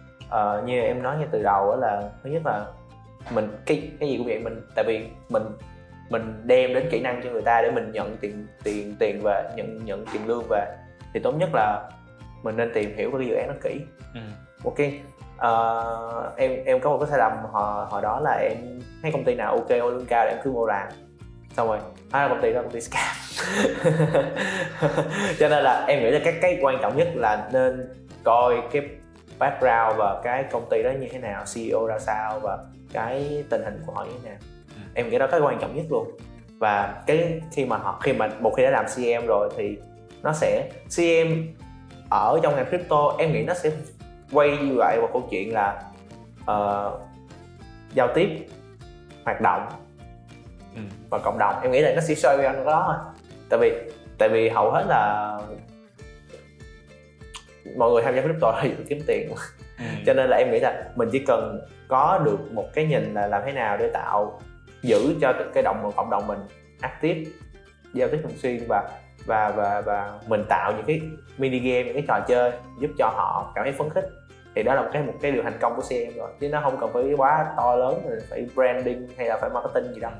như em nói ngay từ đầu á là thứ nhất là mình cái gì cũng vậy, mình tại vì mình đem đến kỹ năng cho người ta để mình nhận tiền về, nhận tiền lương về, thì tốt nhất là mình nên tìm hiểu cái dự án nó kỹ. Em có một cái sai lầm hồi đó là em thấy công ty nào ok lương cao là em cứ vô làm, xong rồi công ty đó công ty scam. Cho nên là em nghĩ là cái quan trọng nhất là nên coi cái background và cái công ty đó như thế nào, CEO ra sao và cái tình hình của họ như thế nào. Em nghĩ đó cái quan trọng nhất luôn. Và cái khi mà một khi đã làm CM rồi thì nó sẽ CM ở trong ngành crypto, em nghĩ nó sẽ quay lại vào câu chuyện là giao tiếp, hoạt động và cộng đồng. Em nghĩ là nó sẽ xoay quanh đó thôi. Tại vì hầu hết là mọi người tham gia crypto là kiếm tiền cho nên là em nghĩ là mình chỉ cần có được một cái nhìn là làm thế nào để tạo giữ cho cái cộng đồng mình active, giao tiếp thường xuyên và mình tạo những cái mini game, những cái trò chơi giúp cho họ cảm thấy phấn khích, thì đó là một cái điều thành công của CM rồi, chứ nó không cần phải quá to lớn rồi phải branding hay là phải marketing gì đâu.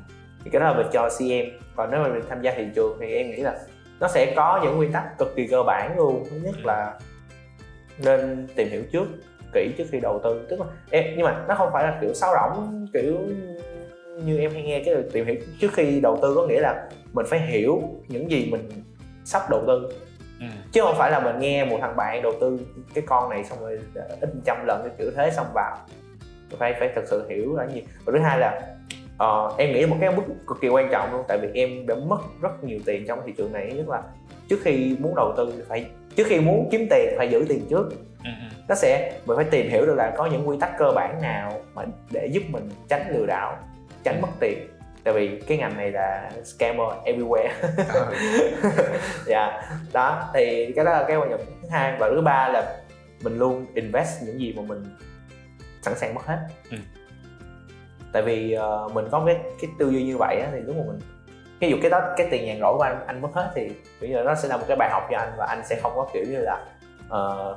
Thì cái đó là mình cho CM. Còn nếu mà mình tham gia thị trường thì em nghĩ là nó sẽ có những nguyên tắc cực kỳ cơ bản luôn. Thứ nhất là nên tìm hiểu trước kỹ trước khi đầu tư, tức là nhưng mà nó không phải là kiểu sáo rỗng kiểu như em hay nghe cái tìm hiểu trước khi đầu tư, có nghĩa là mình phải hiểu những gì mình sắp đầu tư, chứ không phải là mình nghe một thằng bạn đầu tư cái con này xong rồi ít trăm lần cái kiểu thế xong vào. Phải thật sự hiểu là gì. Và thứ hai là em nghĩ một cái bước cực kỳ quan trọng luôn, tại vì em đã mất rất nhiều tiền trong thị trường này, nhất là trước khi muốn kiếm tiền phải giữ tiền trước. Nó sẽ mình phải tìm hiểu được là có những quy tắc cơ bản nào mà để giúp mình tránh lừa đảo, tránh mất tiền, tại vì cái ngành này là scammer everywhere. Dạ, đó thì cái đó là cái quan trọng thứ hai. Và thứ ba là mình luôn invest những gì mà mình sẵn sàng mất hết. Tại vì mình có cái tư duy như vậy á, thì lúc mà mình ví dụ cái đó cái tiền nhàn rỗi của anh mất hết thì bây giờ nó sẽ là một cái bài học cho anh, và anh sẽ không có kiểu như là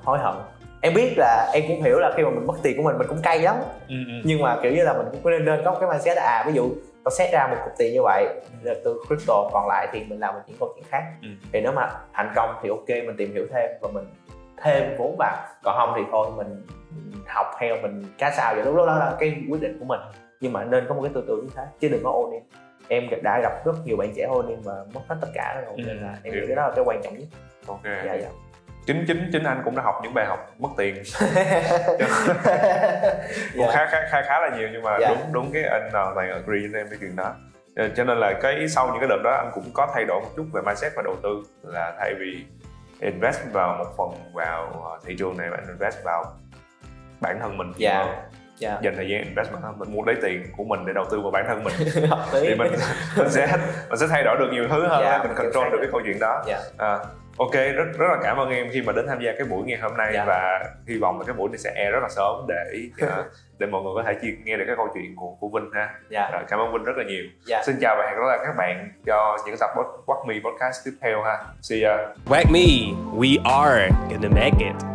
hối hận. Em biết là em cũng hiểu là khi mà mình mất tiền của mình cũng cay lắm, nhưng mà kiểu như là mình cũng nên có một cái mindset là ví dụ tao set ra một cục tiền như vậy là từ crypto, còn lại thì mình làm một những câu chuyện khác. Thì nếu mà thành công thì ok, mình tìm hiểu thêm và mình thêm vốn vào, còn không thì thôi mình học theo mình cá sao vậy, lúc đó là cái quyết định của mình. Nhưng mà nên có một cái tư tưởng như thế chứ đừng có all in. Em đã gặp rất nhiều bạn trẻ all in mà mất hết tất cả rồi, nên là em nghĩ cái đó là cái quan trọng nhất. Ok. Dạ. Chính anh cũng đã học những bài học mất tiền cũng khá là nhiều, nhưng mà đúng cái anh này agree với em cái chuyện đó. Cho nên là cái sau những cái đợt đó anh cũng có thay đổi một chút về mindset và đầu tư, là thay vì invest vào một phần vào thị trường này, bạn invest vào bản thân mình. Dành thời gian invest bản thân mình, muốn lấy tiền của mình để đầu tư vào bản thân mình thì mình sẽ thay đổi được nhiều thứ hơn, mình control được cái câu chuyện đó. Ok, rất là cảm ơn em khi mà đến tham gia cái buổi ngày hôm nay. Và hy vọng là cái buổi này sẽ air rất là sớm để mọi người có thể nghe được cái câu chuyện của Vinh ha. Rồi, cảm ơn Vinh rất là nhiều. Xin chào và hẹn gặp lại các bạn cho những tập WAGMI Podcast tiếp theo ha. See ya. WAGMI, we are gonna make it.